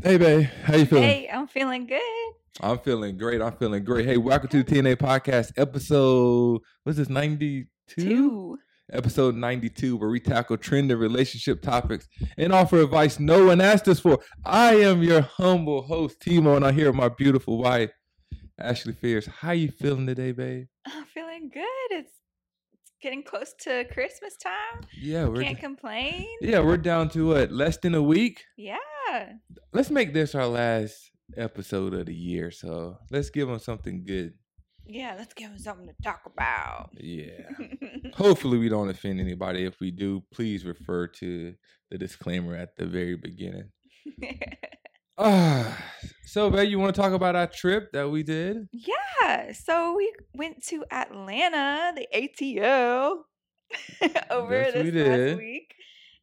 Hey, babe. How you feeling? Hey, I'm feeling good. I'm feeling great. I'm feeling great. Hey, welcome to the TNA podcast episode, what's this, 92? Episode 92, where we tackle trending relationship topics and offer advice no one asked us for. I am your humble host, Timo, and I'm here with my beautiful wife, Ashley Fierce. How you feeling today, babe? I'm feeling good. It's getting close to Christmas time. Yeah, we can't complain. Yeah, we're down to what, less than a week? Yeah. Let's make this our last episode of the year, so let's give them something good. Yeah, let's give them something to talk about. Yeah. Hopefully we don't offend anybody. If we do, please refer to the disclaimer at the very beginning. So, babe, you want to talk about our trip that we did? Yeah. So we went to Atlanta, the ATL, last week.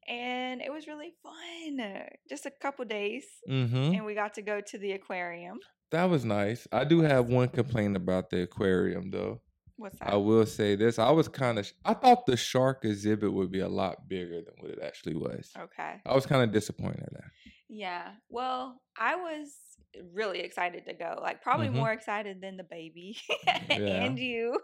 And it was really fun. Just a couple days. Mm-hmm. And we got to go to the aquarium. That was nice. I do have one complaint about the aquarium, though. What's that? I will say this. I thought the shark exhibit would be a lot bigger than what it actually was. Okay. I was kind of disappointed at that. Yeah. Well, I was really excited to go. Like, probably more excited than the baby and you.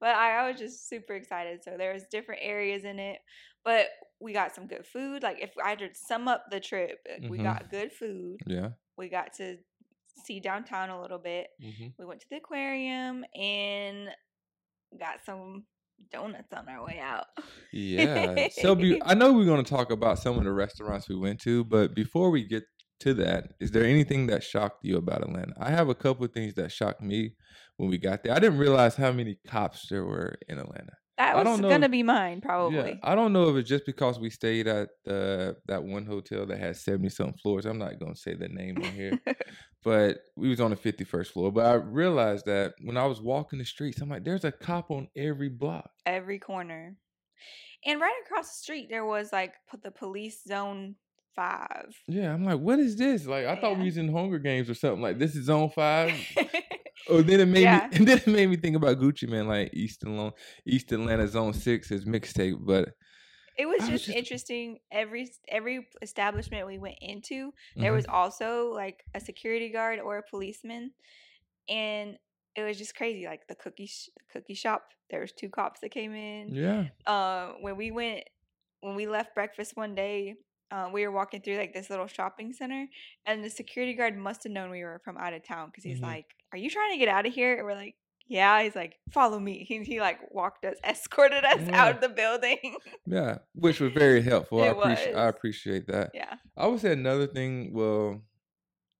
But I was just super excited. So there was different areas in it. But we got some good food. Like, if I had to sum up the trip, we got good food. Yeah. We got to see downtown a little bit. Mm-hmm. We went to the aquarium and got some donuts on our way out. Yeah. So I know we're going to talk about some of the restaurants we went to, but before we get to that, is there anything that shocked you about Atlanta? I have a couple of things that shocked me when we got there. I didn't realize how many cops there were in Atlanta. That was going to be mine, probably. Yeah, I don't know if it's just because we stayed at that one hotel that had 70-something floors. I'm not going to say the name in here. But we was on the 51st floor. But I realized that when I was walking the streets, I'm like, there's a cop on every block. Every corner. And right across the street, there was, like, the police zone 5. Yeah, I'm like, what is this? Like, I thought we was in Hunger Games or something. Like, this is zone 5? Oh, then it made me. And then it made me think about Gucci Man, like East Atlanta Zone 6, his mixtape. But it was just interesting. Every establishment we went into, there was also like a security guard or a policeman, and it was just crazy. Like the cookie shop, there was 2 cops that came in. Yeah. When we left breakfast one day. We were walking through like this little shopping center, and the security guard must have known we were from out of town because he's like, "Are you trying to get out of here?" And we're like, "Yeah." He's like, "Follow me." He like escorted us out of the building. Yeah, which was very helpful. I appreciate that. Yeah. I would say another thing. Well,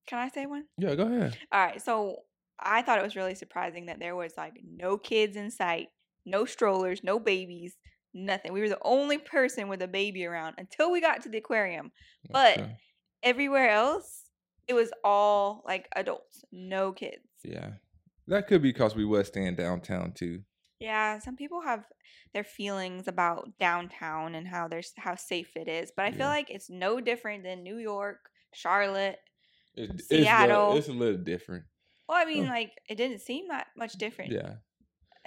can I say one? Yeah, go ahead. All right. So I thought it was really surprising that there was like no kids in sight, no strollers, no babies. Nothing. We were the only person with a baby around until we got to the aquarium. But everywhere else, it was all like adults, no kids. Yeah. That could be because we were staying downtown too. Yeah. Some people have their feelings about downtown and how safe it is. But I feel like it's no different than New York, Charlotte, Seattle. It's a little different. Well, I mean, like it didn't seem that much different. Yeah.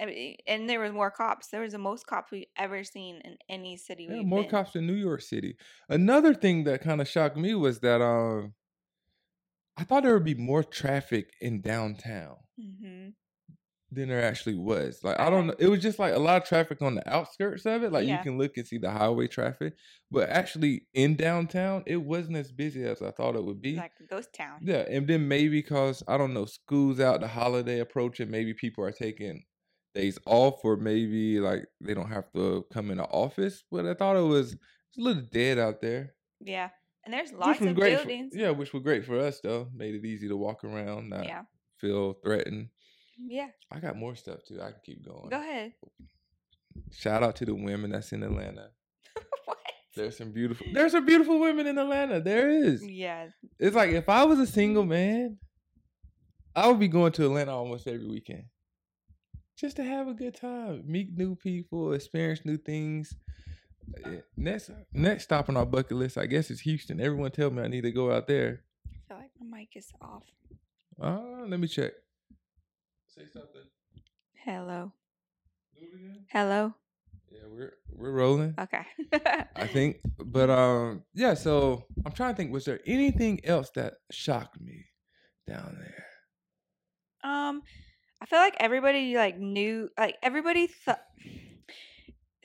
I mean, and there was more cops. There was the most cops we've ever seen in any city. Yeah, more cops than New York City. Another thing that kind of shocked me was that I thought there would be more traffic in downtown than there actually was. Like I don't know. It was just like a lot of traffic on the outskirts of it. Like you can look and see the highway traffic, but actually in downtown, it wasn't as busy as I thought it would be. Like a ghost town. Yeah, and then maybe because I don't know, school's out, the holiday approaching, maybe people are taking days off, or maybe like they don't have to come in the office, but I thought it was a little dead out there. Yeah, and there's lots of buildings. Which was great for us though. Made it easy to walk around, not feel threatened. Yeah, I got more stuff too. I can keep going. Go ahead. Shout out to the women that's in Atlanta. What? There's some beautiful women in Atlanta. There is. Yeah. It's like if I was a single man, I would be going to Atlanta almost every weekend. Just to have a good time, meet new people, experience new things. Next stop on our bucket list, I guess, is Houston. Everyone tell me I need to go out there. I feel like my mic is off. Let me check. Say something. Hello. Do it again. Hello. Yeah, we're rolling. Okay. I think, but yeah. So I'm trying to think. Was there anything else that shocked me down there? I feel like everybody knew, everybody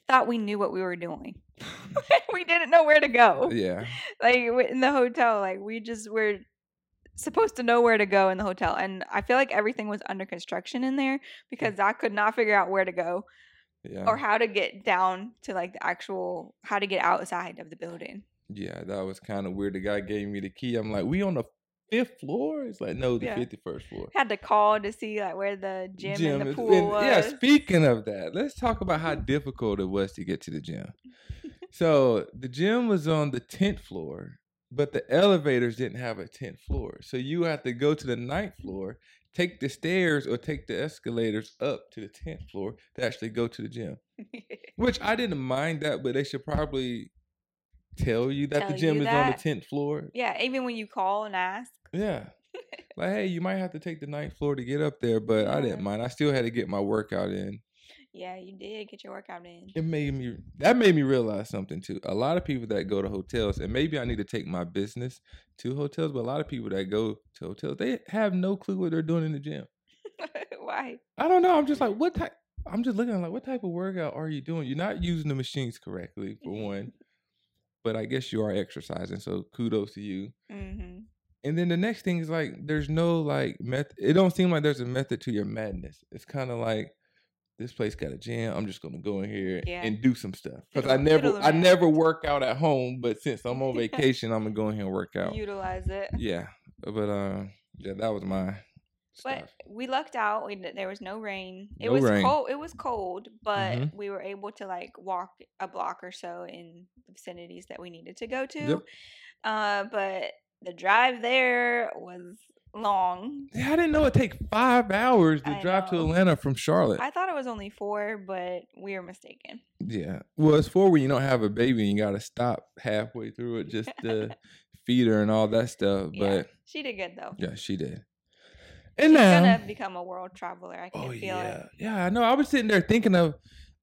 thought we knew what we were doing. We didn't know where to go. Yeah. In the hotel, we just were supposed to know where to go in the hotel, and I feel like everything was under construction in there because I could not figure out where to go. Yeah. Or how to get down to the actual, how to get outside of the building. Yeah, that was kind of weird. The guy gave me the key. I'm like, we on the 5th floor? It's like, no, the 51st floor. Had to call to see where the gym and the pool was. Yeah, speaking of that, let's talk about how difficult it was to get to the gym. So the gym was on the 10th floor, but the elevators didn't have a 10th floor. So you have to go to the 9th floor, take the stairs or take the escalators up to the 10th floor to actually go to the gym. Which I didn't mind that, but they should probably tell you that the gym is on the 10th floor. Yeah, even when you call and ask. Yeah. Hey, you might have to take the 9th floor to get up there, but I didn't mind. I still had to get my workout in. Yeah, you did get your workout in. That made me realize something too. A lot of people that go to hotels, and maybe I need to take my business to hotels, but a lot of people that go to hotels, they have no clue what they're doing in the gym. Why? I don't know. I'm just like, I'm just looking what type of workout are you doing? You're not using the machines correctly, for one. But I guess you are exercising, so kudos to you. Mm-hmm. And then the next thing is there's no method. It don't seem like there's a method to your madness. It's kind of this place got a gym. I'm just gonna go in here and do some stuff because I never work out at home. But since I'm on vacation, I'm gonna go in here and work out. Utilize it. Yeah, but that was my stuff. But we lucked out. There was no rain. Cold. It was cold, but we were able to walk a block or so in the vicinities that we needed to go to. Yep. But the drive there was long. Yeah, I didn't know it take 5 hours to drive to Atlanta from Charlotte. I thought it was only 4, but we were mistaken. Yeah. Well, it's 4 when you don't have a baby and you got to stop halfway through it just to feed her and all that stuff. But yeah, she did good, though. Yeah, she did. And she's going to become a world traveler. I can feel it. Yeah, I know. I was sitting there thinking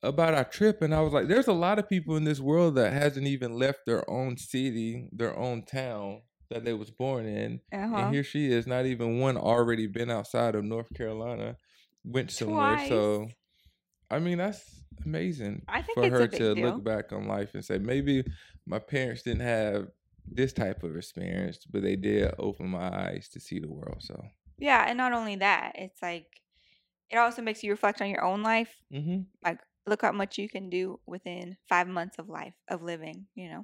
about our trip, and I was like, there's a lot of people in this world that hasn't even left their own city, their own town that they was born in, and here she is, not even one already been outside of North Carolina, went somewhere. Twice. So, I mean, that's amazing for her to look back on life and say, maybe my parents didn't have this type of experience, but they did open my eyes to see the world. So yeah, and not only that, it's it also makes you reflect on your own life. Mm-hmm. Look how much you can do within 5 months of life, of living, Yeah.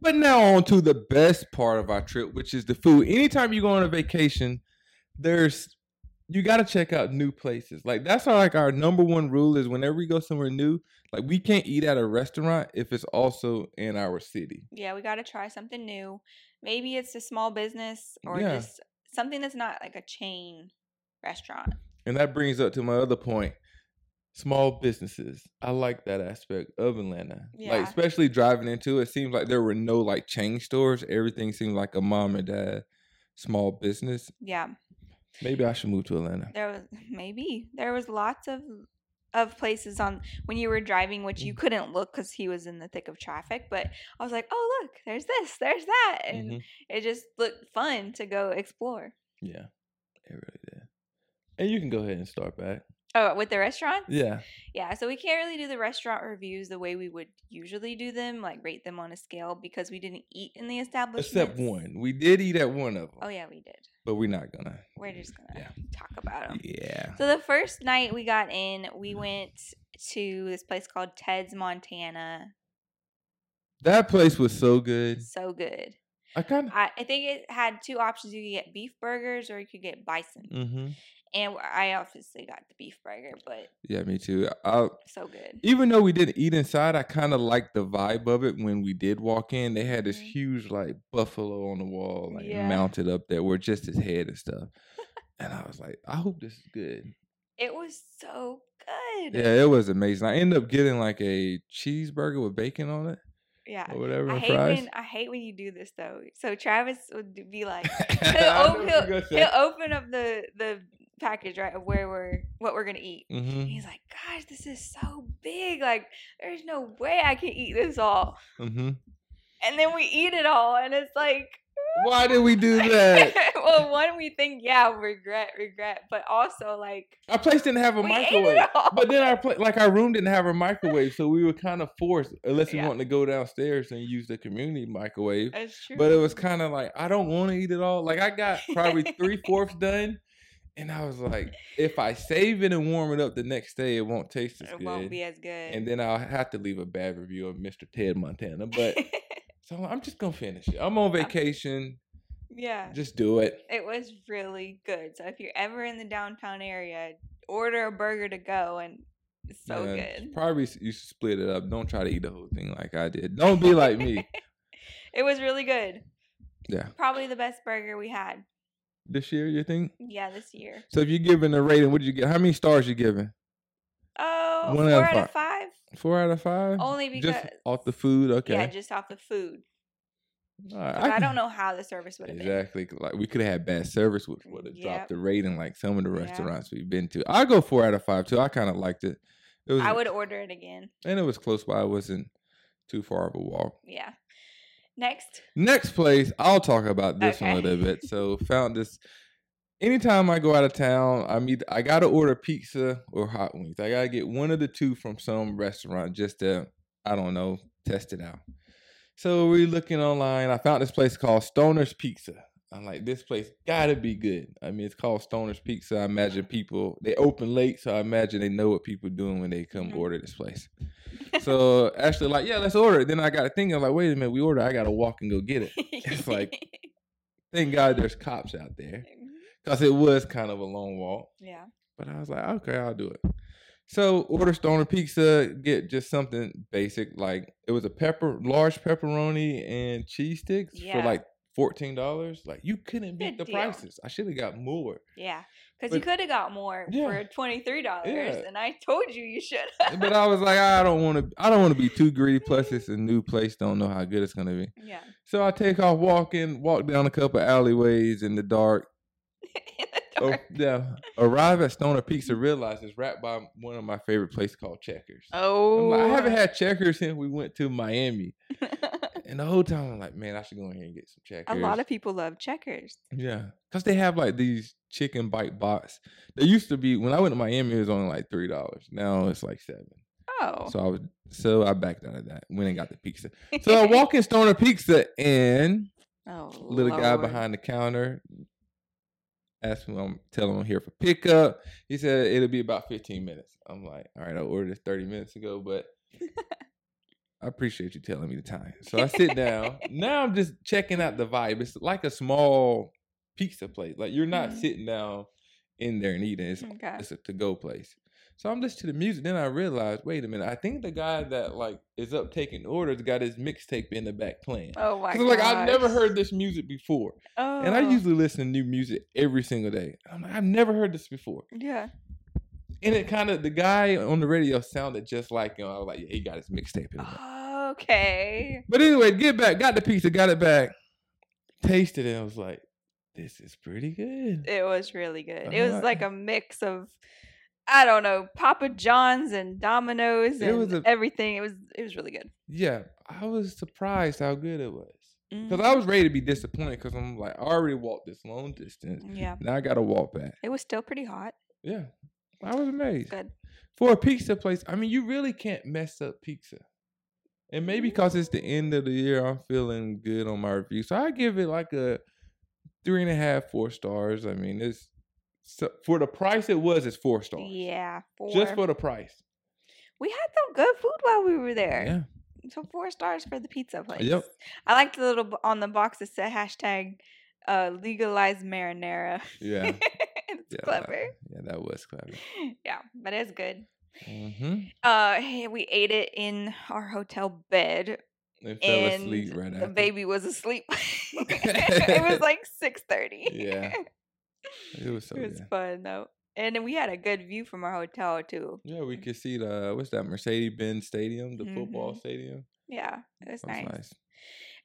But now on to the best part of our trip, which is the food. Anytime you go on a vacation, you got to check out new places. That's our number one rule is whenever we go somewhere new, we can't eat at a restaurant if it's also in our city. Yeah, we got to try something new. Maybe it's a small business or just something that's not a chain restaurant. And that brings up to my other point. Small businesses. I like that aspect of Atlanta. Yeah. Especially driving into it, seems there were no chain stores. Everything seemed like a mom and dad small business. Yeah. Maybe I should move to Atlanta. There was lots of places when you were driving, which you couldn't look because he was in the thick of traffic. But I was like, oh look, there's this, there's that, and it just looked fun to go explore. Yeah, it really did. And you can go ahead and start back. Oh, with the restaurant? Yeah. Yeah, so we can't really do the restaurant reviews the way we would usually do them, rate them on a scale, because we didn't eat in the establishment. Except one. We did eat at one of them. Oh, yeah, we did. But we're not going to. We're just going to talk about them. Yeah. So the first night we got in, we went to this place called Ted's Montana. That place was so good. So good. I think it had two options. You could get beef burgers or you could get bison. Mm-hmm. And I obviously got the beef burger, but... Yeah, me too. So good. Even though we didn't eat inside, I kind of liked the vibe of it when we did walk in. They had this huge, buffalo on the wall, mounted up there where just his head and stuff. And I was like, I hope this is good. It was so good. Yeah, it was amazing. I ended up getting, a cheeseburger with bacon on it. Yeah. Or whatever. I hate when you do this, though. So Travis would be like... he'll open up the package, right, of where what we're gonna eat. Mm-hmm. He's like, gosh, this is so big, like there's no way I can eat this all. Mm-hmm. And then we eat it all, and it's like, why did we do that? Well, one, we think, regret, but also like our place didn't have a microwave. But then our room didn't have a microwave, so we were kind of forced, unless we wanted to go downstairs and use the community microwave. That's true. But it was kind of like, I don't want to eat it all. Like I got probably 3/4 done, and I was like, if I save it and warm it up the next day, it won't taste as good. It won't be as good. And then I'll have to leave a bad review of Mr. Ted Montana, but. So I'm just going to finish it. I'm on vacation. Yeah. Just do it. It was really good. So if you're ever in the downtown area, order a burger to go, and it's so good. Probably you should split it up. Don't try to eat the whole thing like I did. Don't be like me. It was really good. Yeah. Probably the best burger we had. This year, you think? Yeah, this year. So if you're giving a rating, what did you get? How many stars you giving? Oh, 4 out of 5. 4 out of 5? Only because... Just off the food? Okay. Yeah, just off the food. All right. I don't know how the service would have been. Exactly. Like, we could have had bad service, which would have dropped the rating like some of the restaurants we've been to. I'll go 4 out of 5, too. I kind of liked it. I would order it again. And it was close by. It wasn't too far of a walk. Yeah. Next place, I'll talk about this one a little bit. So, found this... Anytime I go out of town, I gotta order pizza or hot wings. I gotta get one of the two from some restaurant just to, I don't know, test it out. So we're looking online. I found this place called Stoner's Pizza. I'm like, this place gotta be good. I mean, it's called Stoner's Pizza. I imagine they open late, so I imagine they know what people doing when they come order this place. So Ashley like, yeah, let's order it. Then I gotta think, I'm like, wait a minute, we order, I gotta walk and go get it. It's like, thank God there's cops out there. Because it was kind of a long walk. Yeah. But I was like, okay, I'll do it. So order Stoner Pizza, get just something basic. Like it was a large pepperoni and cheese sticks for like $14. Like you couldn't beat the prices. I should have got more. Yeah. Because you could have got more for $23. Yeah. And I told you should have. But I was like, I don't want to be too greedy. Plus it's a new place. Don't know how good it's going to be. Yeah. So I take off walking, walk down a couple alleyways in the dark. Arrive at Stoner Pizza, realize it's wrapped by one of my favorite places called Checkers. Oh, I haven't had Checkers since we went to Miami. And the whole time I'm like, man, I should go in here and get some Checkers. A lot of people love Checkers. Yeah, because they have like these chicken bite box. They used to be, when I went to Miami, it was only like $3. Now it's like $7. Oh. So I backed out of that. Went and got the pizza. So I walk in Stoner Pizza, and guy behind the counter. Asked me, tell him I'm here for pickup. He said it'll be about 15 minutes. I'm like, all right, I ordered this 30 minutes ago, but I appreciate you telling me the time. So I sit down. Now I'm just checking out the vibe. It's like a small pizza place. Like you're not sitting down in there and eating. It's a to-go place. So I'm listening to the music. Then I realized, wait a minute, I think the guy that like is up taking orders got his mixtape in the back playing. Oh my god! Like I've never heard this music before, and I usually listen to new music every single day. I'm like, I've never heard this before. Yeah. And it kind of the guy on the radio sounded just like him. I was like, yeah, he got his mixtape in. Okay. But anyway, got the pizza, got it back, tasted it, and I was like, this is pretty good. It was really good. It was like a mix of. I don't know, Papa John's and Domino's and everything. It was really good. Yeah, I was surprised how good it was because I was ready to be disappointed because I'm like, I already walked this long distance. Yeah, now I got to walk back. It was still pretty hot. Yeah, I was amazed. Good for a pizza place. I mean, you really can't mess up pizza, and maybe because it's the end of the year, I'm feeling good on my review, so I give it like a 3.5, 4 stars. I mean, it's. So for the price it's 4 stars. Yeah. 4. Just for the price. We had some good food while we were there. Yeah. So 4 stars for the pizza place. Yep. I liked the little on the box that said hashtag legalized marinara. Yeah. It's clever. Yeah, that was clever. Yeah, but it's good. Mm-hmm. We ate it in our hotel bed. They fell asleep right after. The baby was asleep. It was like 6:30. Yeah. It was fun though, and then we had a good view from our hotel too. Yeah, we could see Mercedes-Benz Stadium, the football stadium. Yeah, it was nice.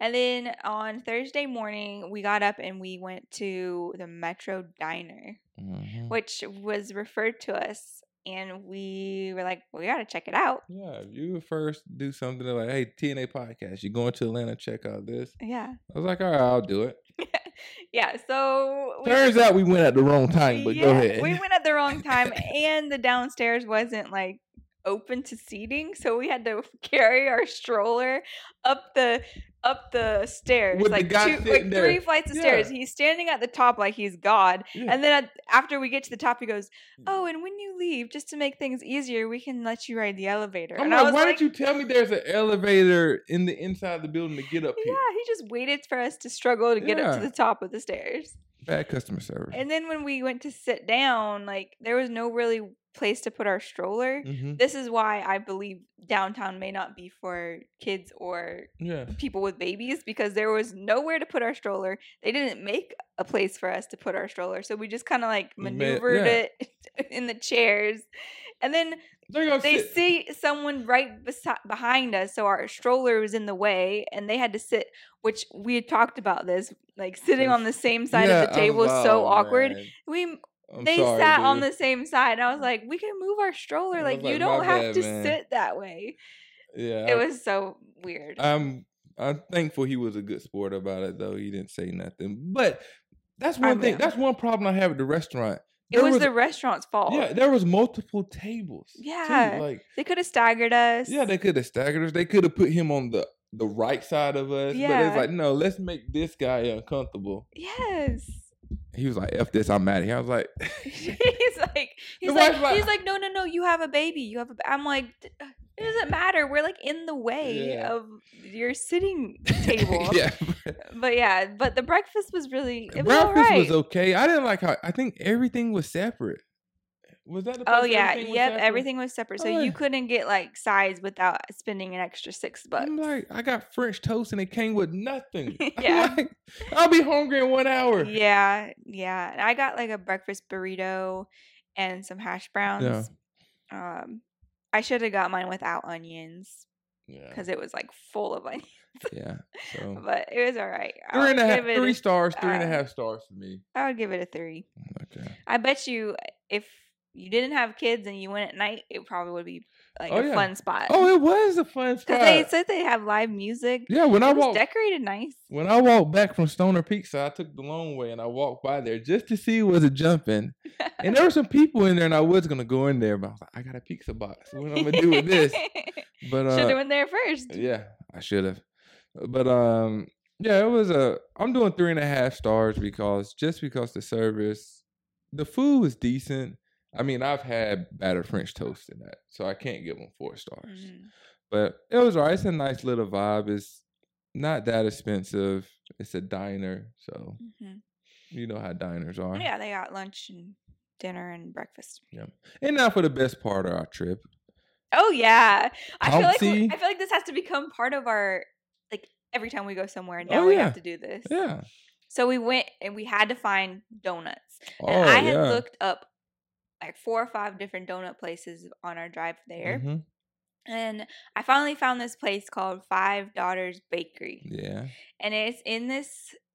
And then on Thursday morning, we got up and we went to the Metro Diner, mm-hmm. which was referred to us. And we were like, well, we got to check it out. Yeah, if you first do something like, hey, TNA podcast, you're going to Atlanta, check out this. Yeah. I was like, all right, I'll do it. Yeah, so... Turns out we went at the wrong time, but yeah, go ahead. We went at the wrong time, and the downstairs wasn't, like, open to seating, so we had to carry our stroller up the stairs. With like the guy sitting there. 3 flights of stairs. He's standing at the top like he's God. Yeah. And then after we get to the top, he goes, oh, and when you leave, just to make things easier, we can let you ride the elevator. I'm and like, I was why like, did you tell me there's an elevator in the inside of the building to get up here? Yeah, he just waited for us to struggle to get up to the top of the stairs. Bad customer service. And then when we went to sit down, like there was no really place to put our stroller. Mm-hmm. This is why I believe downtown may not be for kids or people with babies, because there was nowhere to put our stroller. They didn't make a place for us to put our stroller, so we just kind of like maneuvered it in the chairs. And then they see someone right behind us, so our stroller was in the way, and they had to sit, which we had talked about this, like sitting on the same side of the table is so awkward. Man. They sat on the same side, and I was like, we can move our stroller. Like, you don't have to sit that way. Yeah. It was so weird. I'm thankful he was a good sport about it, though. He didn't say nothing. But that's one thing. That's one problem I have at the restaurant. It was the restaurant's fault. Yeah, there was multiple tables. Yeah. Too. Like, they could have staggered us. Yeah, they could have staggered us. They could have put him on the right side of us. Yeah. But it's like, no, let's make this guy uncomfortable. Yes. He was like, F this, I'm mad at you. I was like... He's like, no, you have a baby. I'm like, it doesn't matter. We're like in the way of your sitting table. But the breakfast was really... It was okay. I didn't like how... I think everything was separate. Was that the place? Oh, yeah. Everything was separate. So you couldn't get like sides without spending an extra $6. I'm like, I got French toast and it came with nothing. Yeah. Like, I'll be hungry in 1 hour. Yeah. And I got like a breakfast burrito and some hash browns. Yeah. I should have got mine without onions. Yeah. Because it was like full of onions. Yeah. So. But it was all right. Three and a half stars for me. I would give it a 3. Okay. I bet you if you didn't have kids and you went at night, it probably would be like a fun spot. Oh, it was a fun spot. Because they said they have live music. Yeah, it was decorated nice. When I walked back from Stoner's Pizza, I took the long way and I walked by there just to see was it jumping. And there were some people in there, and I was gonna go in there, but I was like, I got a pizza box. What am I gonna do with this? But should have went there first. Yeah, I should have. But it was I'm doing 3.5 stars because the service, the food was decent. I mean, I've had battered French toast in that, so I can't give them 4 stars. Mm-hmm. But it was all right. It's a nice little vibe. It's not that expensive. It's a diner, so you know how diners are. Yeah, they got lunch and dinner and breakfast. Yeah. And now for the best part of our trip. Oh, yeah. I feel like this has to become part of our, like, every time we go somewhere, we have to do this. Yeah. So we went and we had to find donuts. And I had looked up like 4 or 5 different donut places on our drive there. Mm-hmm. And I finally found this place called 5 Daughters Bakery. Yeah. And it's in this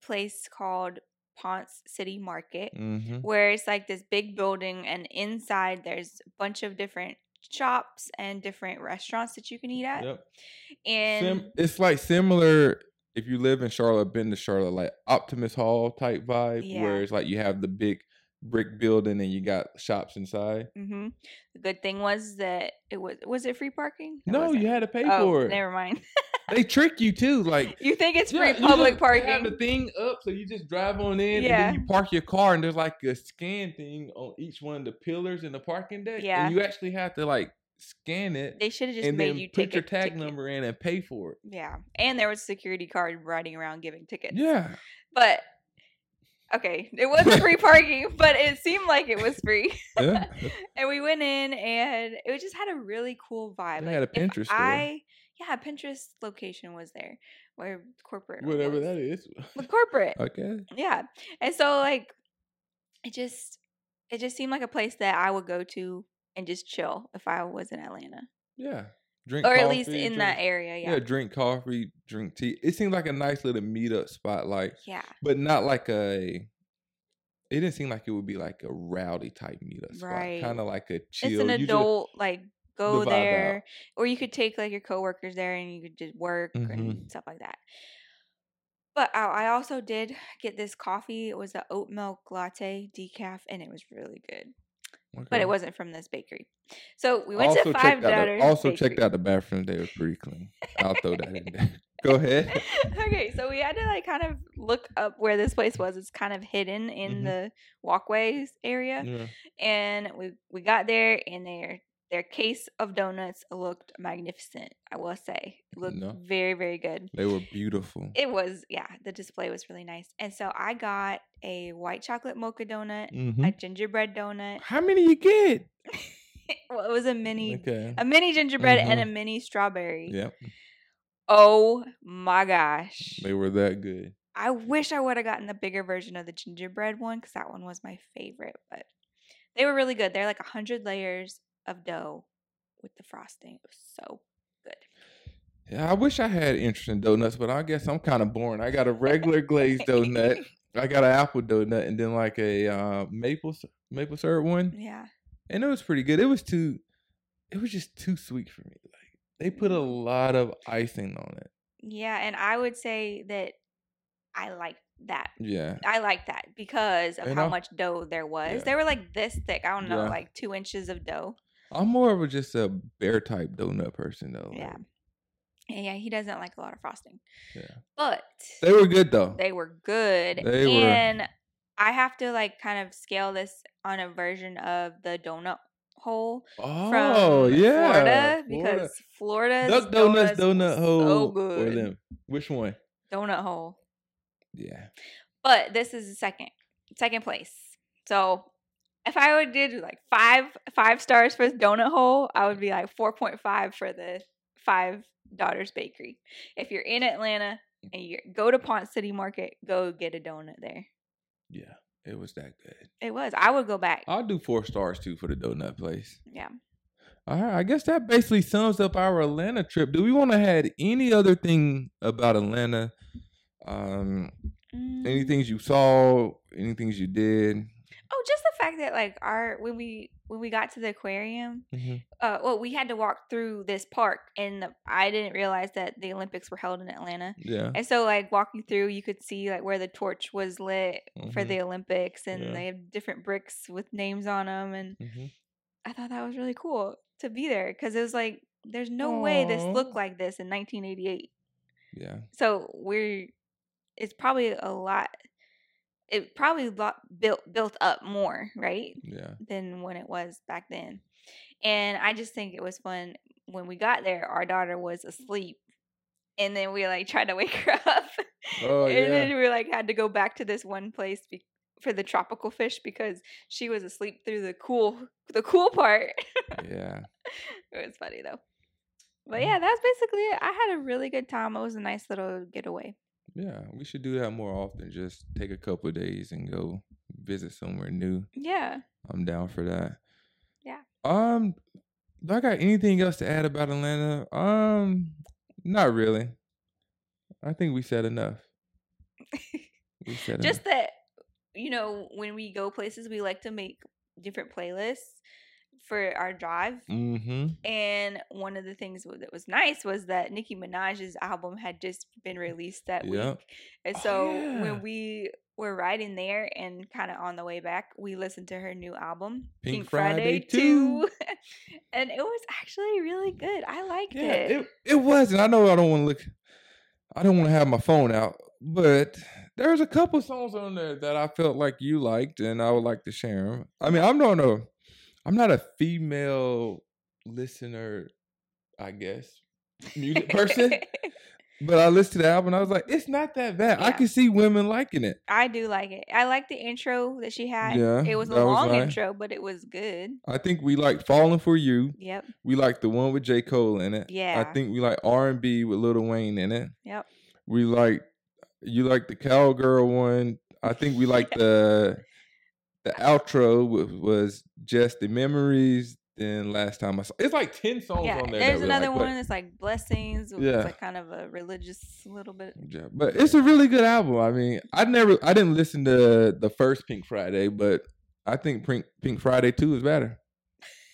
place called Ponce City Market, where it's like this big building, and inside there's a bunch of different shops and different restaurants that you can eat at. Yep. And it's like similar, if you live in Charlotte, been to Charlotte, like Optimus Hall type vibe, where it's like you have the big brick building and you got shops inside. The good thing was that it was free parking? No, you had to pay for it. Never mind. They trick you too. Like, you think it's free public parking. You have the thing up, so you just drive on in and then you park your car, and there's like a scan thing on each one of the pillars in the parking deck. Yeah. And you actually have to like scan it. They should have just made you take your tag number in and pay for it. Yeah. And there was a security guard riding around giving tickets. Yeah. But okay, it wasn't free parking, but it seemed like it was free. Yeah. And we went in, and it just had a really cool vibe. They had a Pinterest store. Yeah, Pinterest location was there, where corporate. Whatever that is. With corporate. Okay. Yeah. And so, like, it just seemed like a place that I would go to and just chill if I was in Atlanta. Yeah. drink coffee. Or at least in that area, yeah. Yeah, drink coffee, drink tea. It seemed like a nice little meetup spot, like, yeah. But not like a... It didn't seem like it would be like a rowdy type meetup spot. Right. Kind of like a chill. It's an adult, like, go there. Out. Or you could take like your coworkers there and you could just work and stuff like that. But I also did get this coffee. It was an oat milk latte decaf, and it was really good. Okay. But it wasn't from this bakery. So we went to Five Daughters. Also checked out the bathroom. They were pretty clean. I'll throw that in there. Go ahead. Okay, so we had to like kind of look up where this place was. It's kind of hidden in the walkways area. Yeah. And we got there, and their case of donuts looked magnificent, I will say. It looked very, very good. They were beautiful. It was, yeah. The display was really nice. And so I got a white chocolate mocha donut, a gingerbread donut. How many you get? Well, it was a mini gingerbread and a mini strawberry. Yep. Oh my gosh. They were that good. I wish I would have gotten the bigger version of the gingerbread one because that one was my favorite. But they were really good. They're like 100 layers of dough with the frosting. It was so good. Yeah, I wish I had interesting donuts, but I guess I'm kind of boring. I got a regular glazed donut. I got an apple donut and then like a maple syrup one. Yeah. And it was pretty good. It was just too sweet for me. They put a lot of icing on it. Yeah, and I would say that I like that. Yeah. I like that because of how much dough there was. Yeah. They were like this thick. I don't know, like 2 inches of dough. I'm more of just a bear type donut person, though. Yeah. Yeah, he doesn't like a lot of frosting. Yeah. But. They were good, though. They were good. And I have to like kind of scale this on a version of the donut hole from Florida because Florida's donut hole so good. Or them. Which one? Donut hole. Yeah. But this is the second place. So if I would do like five stars for the donut hole, I would be like 4.5 for the Five Daughters Bakery. If you're in Atlanta and you go to Ponce City Market, go get a donut there. Yeah. It was that good. It was. I would go back. I'll do 4 stars, too, for the donut place. Yeah. All right. I guess that basically sums up our Atlanta trip. Do we want to add any other thing about Atlanta? Any things you saw? Any things you did? Oh, just the fact that, like, when we got to the aquarium, we had to walk through this park, and I didn't realize that the Olympics were held in Atlanta. Yeah. And so, like, walking through, you could see, like, where the torch was lit for the Olympics, and they have different bricks with names on them, and I thought that was really cool to be there, because it was like, there's no way this looked like this in 1988. Yeah. So, it's probably a lot... It probably built up more, right? Yeah. Than when it was back then. And I just think it was fun. When we got there, our daughter was asleep. And then we, like, tried to wake her up. Oh, and then we, like, had to go back to this one place for the tropical fish because she was asleep through the cool part. Yeah. It was funny, though. But, yeah, that's basically it. I had a really good time. It was a nice little getaway. Yeah, we should do that more often. Just take a couple of days and go visit somewhere new. Yeah. I'm down for that. Yeah. Do I got anything else to add about Atlanta? Not really. I think we said enough. Just that, you know, when we go places, we like to make different playlists for our drive. And one of the things that was nice was that Nicki Minaj's album had just been released that week. And so when we were riding there and kind of on the way back, we listened to her new album, Pink Friday 2. And it was actually really good. I liked it. It was. And I know I don't want to have my phone out, but there's a couple songs on there that I felt like you liked and I would like to share them. I mean, I'm not a female listener, I guess, music person, but I listened to the album and I was like, it's not that bad. Yeah. I can see women liking it. I do like it. I like the intro that she had. Yeah, it was a long intro, but it was good. I think we like Falling For You. Yep. We like the one with J. Cole in it. Yeah. I think we like R&B with Lil Wayne in it. Yep. We like, you like the Cowgirl one. I think we like the outro was just the memories, than last time I saw. It's like 10 songs on there. There's another one that's like Blessings. Yeah. It's like kind of a religious little bit. Yeah, but it's a really good album. I mean, I didn't listen to the first Pink Friday, but I think Pink Friday 2 is better.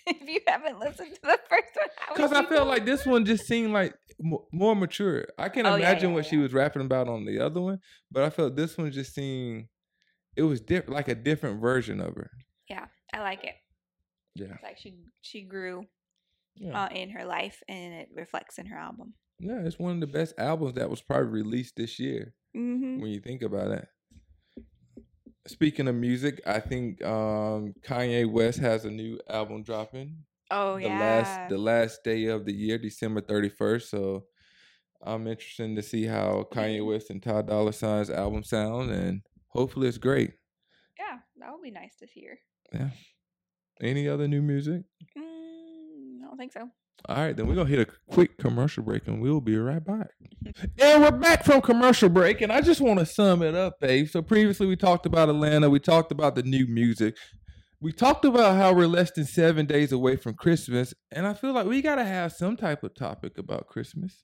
If you haven't listened to the first one, because I felt like this one just seemed like more mature. I can't imagine what she was rapping about on the other one, but I felt this one just seemed it was like a different version of her. Yeah, I like it. Yeah, it's like she grew in her life, and it reflects in her album. Yeah, it's one of the best albums that was probably released this year. Mm-hmm. When you think about it. Speaking of music, I think Kanye West has a new album dropping. Oh, the last day of the year, December 31st. So I'm interested to see how Kanye West and Ty Dolla $ign's album sound, and hopefully it's great. Yeah, that would be nice to hear. Yeah. Any other new music? I don't think so. All right, then we're going to hit a quick commercial break, and we'll be right back. And we're back from commercial break, and I just want to sum it up, babe. So previously we talked about Atlanta. We talked about the new music. We talked about how we're less than 7 days away from Christmas, and I feel like we got to have some type of topic about Christmas.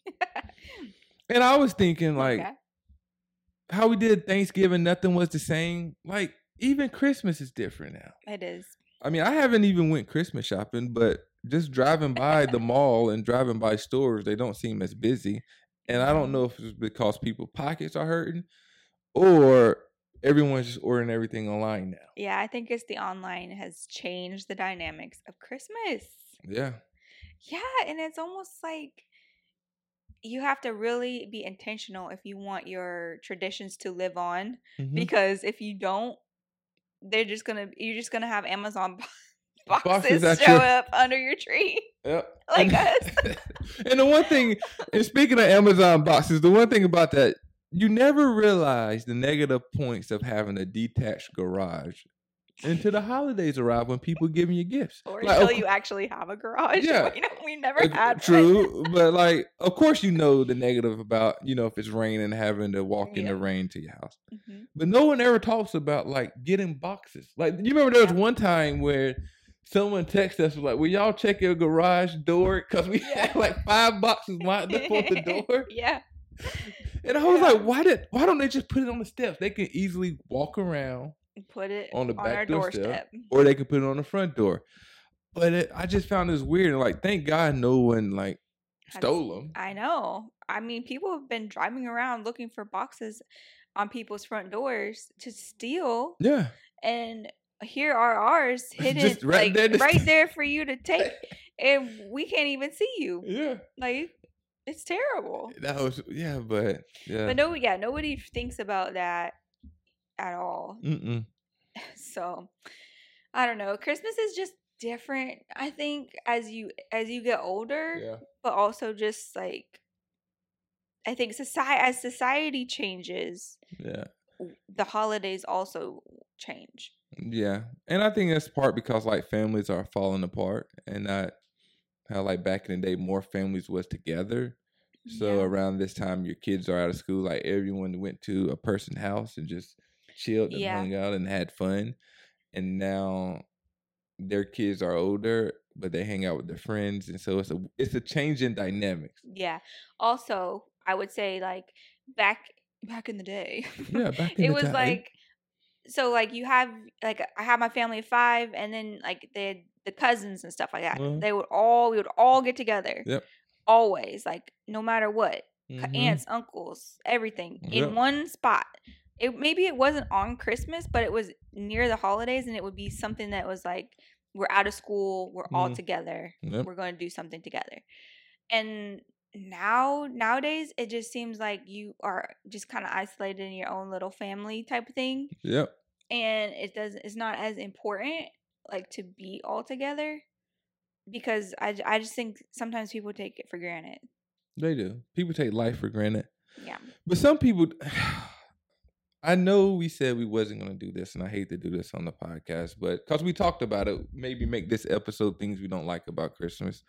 And I was thinking, like, how we did Thanksgiving, nothing was the same. Like, even Christmas is different now. It is. I mean, I haven't even went Christmas shopping, but just driving by the mall and driving by stores, they don't seem as busy. And I don't know if it's because people's pockets are hurting or everyone's just ordering everything online now. Yeah, I think it's the online has changed the dynamics of Christmas. Yeah. Yeah, and it's almost like you have to really be intentional if you want your traditions to live on. Mm-hmm. Because if you don't, you're just going to have Amazon boxes show up under your tree. Yep. Like us. And the one thing, and speaking of Amazon boxes, the one thing about that, you never realize the negative points of having a detached garage until the holidays arrive when people giving you gifts. Or like, until you actually have a garage. Yeah. We never had true, one. But like, of course you know the negative about, if it's raining, having to walk in the rain to your house. Mm-hmm. But no one ever talks about like getting boxes. Like, you remember there was one time where someone texted us like, "Will y'all check your garage door? Because we had like 5 boxes lined up on the door." Yeah. And I was like, "Why don't they just put it on the steps? They can easily walk around, put it on the back doorstep, or they can put it on the front door." But I just found this weird. And like, thank God no one like stole them. I know. I mean, people have been driving around looking for boxes on people's front doors to steal. Yeah. And here are ours hidden just right there for you to take, and we can't even see you. Yeah. Like, it's terrible. But nobody thinks about that at all. Mm-mm. So, I don't know. Christmas is just different, I think, as you get older, but also just like, I think society changes, the holidays also change. Yeah, and I think that's part because like families are falling apart, and not how like back in the day more families was together. So around this time, your kids are out of school. Like everyone went to a person's house and just chilled and hung out and had fun. And now their kids are older, but they hang out with their friends, and so it's a change in dynamics. Yeah. Also, I would say like back in the day, it was like. So, like, you have, like, I have my family of 5, and then, like, they had the cousins and stuff like that. Mm-hmm. We would all get together. Yep. Always. Like, no matter what. Mm-hmm. Aunts, uncles, everything. Yep. In one spot. Maybe it wasn't on Christmas, but it was near the holidays, and it would be something that was, like, we're out of school. We're all together. Yep. We're going to do something together. And nowadays it just seems like you are just kind of isolated in your own little family type of thing. Yep. And it's not as important like to be all together, because I just think sometimes people take it for granted. They do. People take life for granted. Yeah. But some people, I know we said we wasn't going to do this, and I hate to do this on the podcast, but because we talked about it, maybe make this episode things we don't like about Christmas.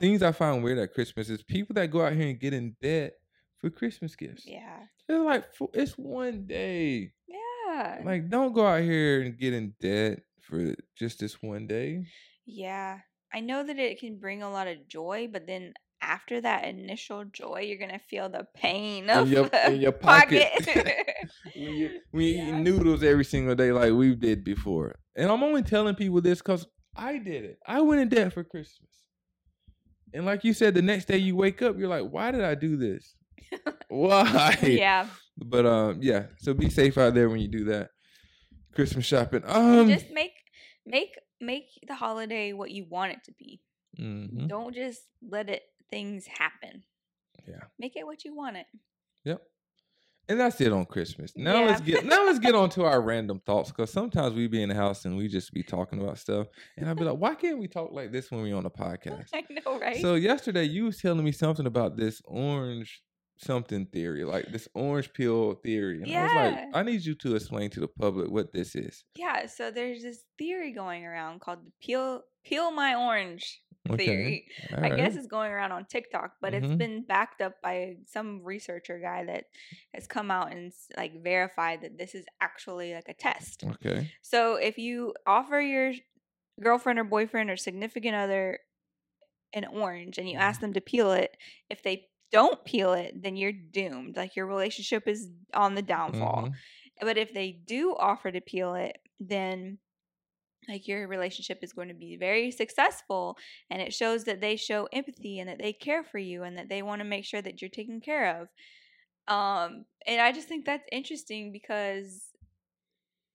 Things I find weird at Christmas is people that go out here and get in debt for Christmas gifts. Yeah. It's like, it's one day. Yeah. Like, don't go out here and get in debt for just this one day? Yeah. I know that it can bring a lot of joy, but then after that initial joy, you're going to feel the pain of in your pocket. when you eat noodles every single day like we did before. And I'm only telling people this because I did it. I went and did it for Christmas. And like you said, the next day you wake up, you're like, why did I do this? Why? Yeah. But yeah, so be safe out there when you do that. Christmas shopping. Just make the holiday what you want it to be. Mm-hmm. Don't just let things happen. Yeah. Make it what you want it. Yep. And that's it on Christmas. Now let's get on to our random thoughts, because sometimes we be in the house and we just be talking about stuff, and I'd be like, why can't we talk like this when we on a podcast? I know, right? So yesterday you was telling me something about this orange something theory, like this orange peel theory. And yeah. I was like, I need you to explain to the public what this is. Yeah, so there's this theory going around called the peel my orange theory. Okay. Right. I guess it's going around on TikTok, but it's been backed up by some researcher guy that has come out and like verified that this is actually like a test. Okay. So if you offer your girlfriend or boyfriend or significant other an orange and you ask them to peel it, if they don't peel it, then you're doomed. Like your relationship is on the downfall. Mm-hmm. But if they do offer to peel it, then like your relationship is going to be very successful, and it shows that they show empathy and that they care for you and that they want to make sure that you're taken care of. And I just think that's interesting because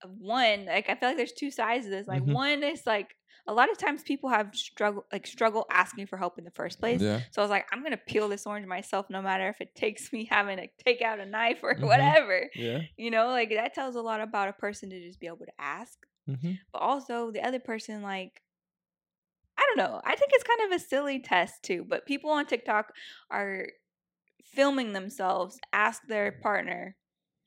one, like I feel like there's two sides of this. Like one is like a lot of times people have struggle asking for help in the first place. Yeah. So I was like, I'm going to peel this orange myself, no matter if it takes me having to take out a knife or whatever. Yeah. You know, like that tells a lot about a person to just be able to ask. Mm-hmm. But also the other person, like, I don't know. I think it's kind of a silly test too, but people on TikTok are filming themselves, ask their partner,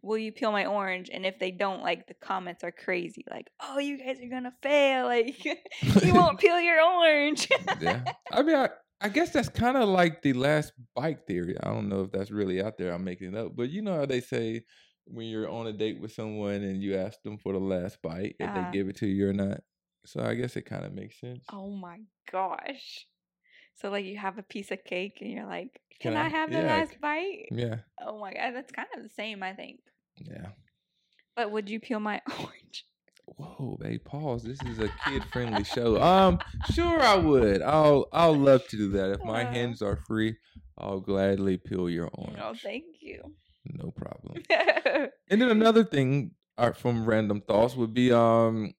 will you peel my orange? And if they don't, like, the comments are crazy. Like, oh, you guys are going to fail. Like, you won't peel your orange. Yeah. I mean, I guess that's kind of like the last bite theory. I don't know if that's really out there. I'm making it up. But you know how they say when you're on a date with someone and you ask them for the last bite, if they give it to you or not. So I guess it kind of makes sense. Oh, my gosh. So, like, you have a piece of cake and you're like, can I have the last bite? Yeah. Oh, my God. That's kind of the same, I think. Yeah. But would you peel my orange? Whoa, babe, pause. This is a kid-friendly show. Sure I would. I'll love to do that. If my hands are free, I'll gladly peel your orange. Oh, thank you. No problem. And then another thing from random thoughts would be I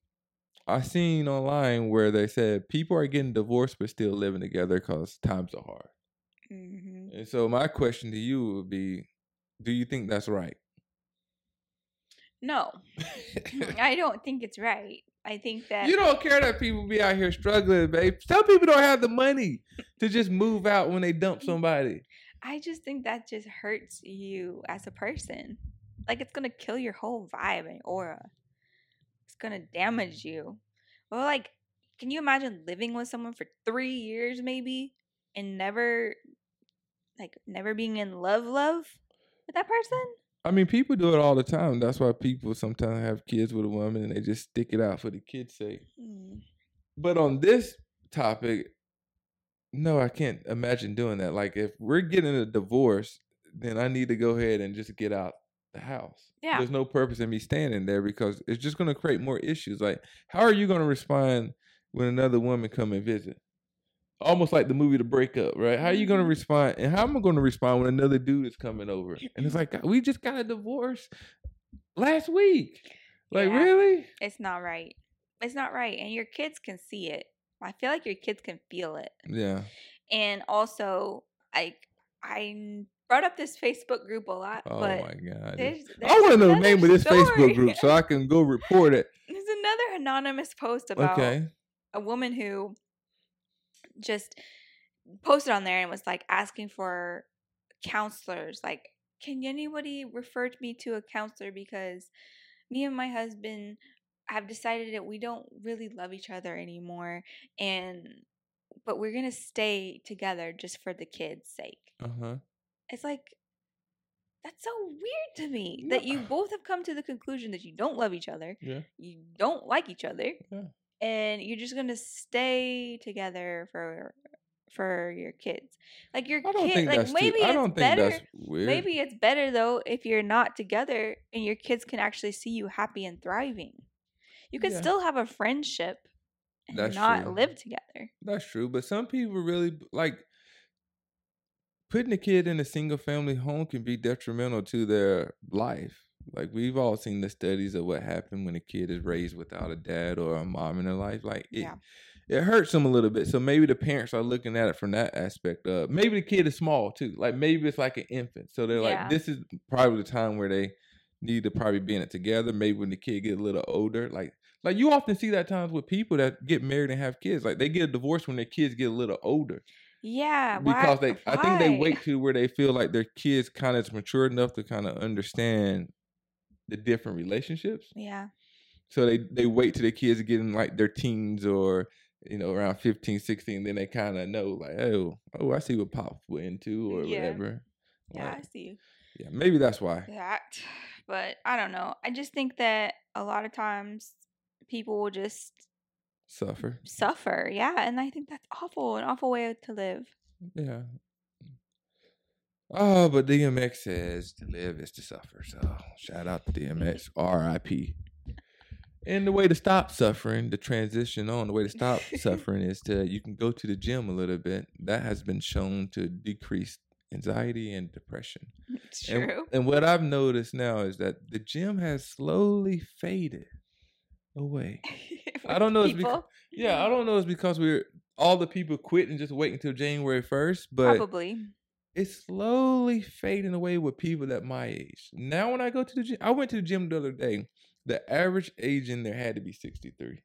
seen online where they said people are getting divorced but still living together because times are hard. Mm-hmm. And so my question to you would be, do you think that's right? No, I don't think it's right. I think that you don't care that people be out here struggling, babe. Some people don't have the money to just move out when they dump somebody. I just think that just hurts you as a person. Like, it's going to kill your whole vibe and aura. It's going to damage you. Well, like, can you imagine living with someone for 3 years maybe and never being in love with that person? I mean, people do it all the time. That's why people sometimes have kids with a woman and they just stick it out for the kids' sake. Mm. But on this topic, no, I can't imagine doing that. Like, if we're getting a divorce, then I need to go ahead and just get out the house. Yeah. There's no purpose in me standing there because it's just going to create more issues. Like, how are you going to respond when another woman come and visit? Almost like the movie The Breakup, right? How are you going to respond? And how am I going to respond when another dude is coming over? And it's like, we just got a divorce last week. Like, really? It's not right. It's not right. And your kids can see it. I feel like your kids can feel it. Yeah. And also, I brought up this Facebook group a lot. Oh, but my God. There's I want to know the name of this Facebook group so I can go report it. There's another anonymous post about a woman who just posted on there and was like asking for counselors, like, can anybody refer me to a counselor because me and my husband have decided that we don't really love each other anymore, but we're gonna stay together just for the kids' sake. It's like, That's so weird to me that you both have come to the conclusion that you don't love each other. Yeah. You don't like each other. Yeah. And you're just going to stay together for your kids. Like your kids, like maybe it's better. Maybe it's better though if you're not together and your kids can actually see you happy and thriving. You can still have a friendship and not live together. That's true, but some people really like putting a kid in a single family home can be detrimental to their life. Like we've all seen the studies of what happened when a kid is raised without a dad or a mom in their life. Like it hurts them a little bit. So maybe the parents are looking at it from that aspect. Maybe the kid is small too. Like maybe it's like an infant. So they're like, this is probably the time where they need to probably be in it together. Maybe when the kid get a little older, like you often see that times with people that get married and have kids. Like they get a divorce when their kids get a little older. Yeah. Because I think they wait to where they feel like their kids kind of is mature enough to kind of understand the different relationships. Yeah. So they wait till their kids get in like their teens or, you know, around 15, 16. Then they kind of know like, oh, I see what Pop went into or whatever. Yeah, like, I see you. Yeah, maybe that's why. Yeah, but I don't know. I just think that a lot of times people will just suffer. Yeah, and I think that's awful, an awful way to live. Yeah. Oh, but DMX says to live is to suffer. So shout out to DMX, R.I.P. And the way to stop suffering, the transition on, the way to stop suffering is to, you can go to the gym a little bit. That has been shown to decrease anxiety and depression. It's true. And what I've noticed now is that the gym has slowly faded away. I don't know. I don't know. It's because we're all the people quit and just wait until January 1st, but probably. It's slowly fading away with people at my age. Now, when I go to the gym, I went to the gym the other day. The average age in there had to be 63.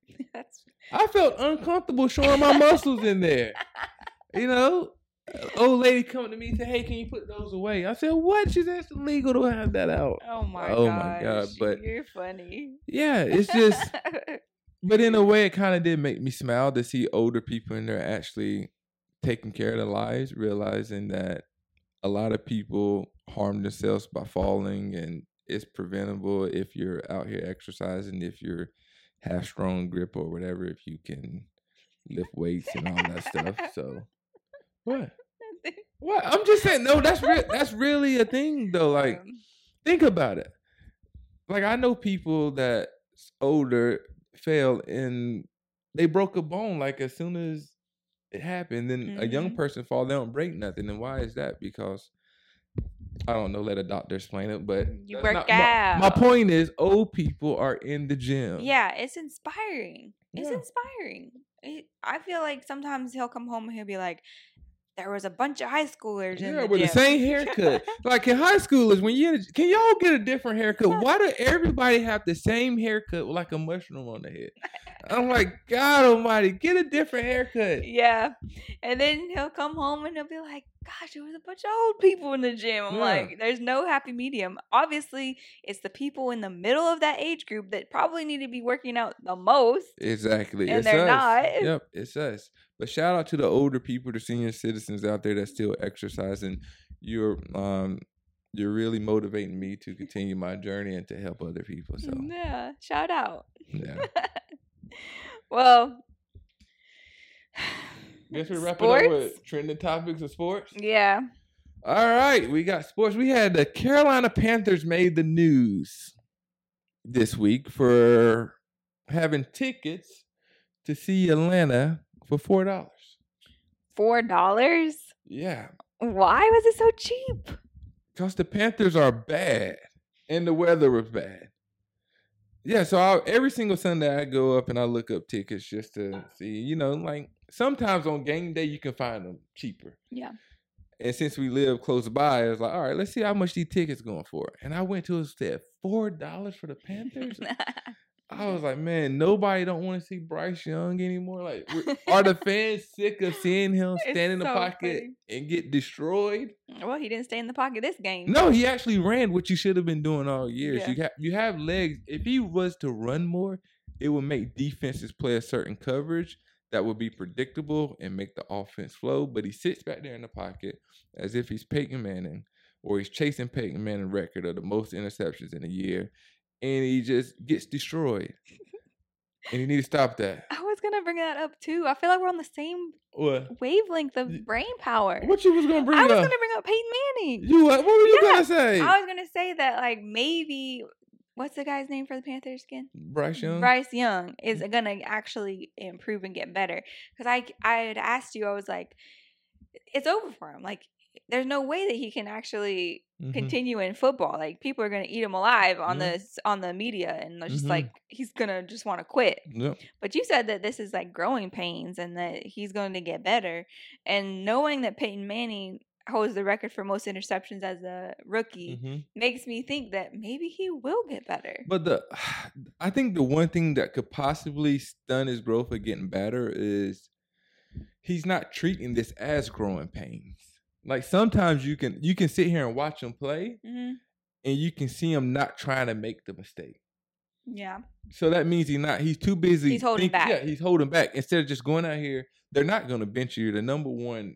I felt uncomfortable showing my muscles in there. You know, old lady coming to me and said, "Hey, can you put those away?" I said, "What?" She said, "It's illegal to have that out." Oh my god! But you're funny. Yeah, it's just. But in a way, it kind of did make me smile to see older people in there actually taking care of their lives, realizing that a lot of people harm themselves by falling, and it's preventable if you're out here exercising, if you're have strong grip or whatever, if you can lift weights and all that stuff. So what? What? I'm just saying, no, that's really a thing though. Like, think about it. Like, I know people that older fell and they broke a bone. Like, as soon as it happened, then a young person fall, they don't break nothing. And why is that? Because I don't know, let a doctor explain it, but you work out. My point is, old people are in the gym. Yeah, it's inspiring. It's inspiring. I feel like sometimes he'll come home and he'll be like, there was a bunch of high schoolers in the gym. With the same haircut. Like, in high schoolers, can y'all get a different haircut? Why do everybody have the same haircut with like a mushroom on the head? I'm like, God almighty, get a different haircut. Yeah. And then he'll come home and he'll be like, gosh, there was a bunch of old people in the gym. I'm like, there's no happy medium. Obviously, it's the people in the middle of that age group that probably need to be working out the most. Exactly. And it's not. Yep, it's us. But shout out to the older people, the senior citizens out there that's still exercising. You're really motivating me to continue my journey and to help other people. So yeah, shout out. Yeah. Well, guess we're wrapping up with trending topics of sports. Yeah. All right, we got sports. We had the Carolina Panthers made the news this week for having tickets to see Atlanta. For $4. $4? Yeah. Why was it so cheap? Because the Panthers are bad. And the weather was bad. Yeah, so every single Sunday I go up and I look up tickets just to see. You know, like, sometimes on game day you can find them cheaper. Yeah. And since we live close by, I was like, all right, let's see how much these tickets going for. And I went to it, said $4 for the Panthers? I was like, man, nobody don't want to see Bryce Young anymore. Like, are the fans sick of seeing him stand in the pocket and get destroyed? Well, he didn't stay in the pocket this game. No, he actually ran, which you should have been doing all year. Yeah. You have legs. If he was to run more, it would make defenses play a certain coverage that would be predictable and make the offense flow. But he sits back there in the pocket as if he's Peyton Manning or he's chasing Peyton Manning record of the most interceptions in a year, and he just gets destroyed. And you need to stop that. I was going to bring that up, too. I feel like we're on the same wavelength of brain power. What you was going to bring up? I was going to bring up Peyton Manning. What were you going to say? I was going to say that, like, maybe, what's the guy's name for the Panthers again? Bryce Young. Bryce Young is going to actually improve and get better. Because I had asked you, I was like, it's over for him. Like, there's no way that he can actually continue in football. Like, people are going to eat him alive on the media, and just like, he's going to just want to quit. Yep. But you said that this is like growing pains and that he's going to get better. And knowing that Peyton Manning holds the record for most interceptions as a rookie makes me think that maybe he will get better. But I think the one thing that could possibly stun his growth of getting better is he's not treating this as growing pains. Like, sometimes you can sit here and watch him play, and you can see him not trying to make the mistake. Yeah. So that means he's too busy. He's holding back. Yeah, he's holding back. Instead of just going out here, they're not going to bench you, the number one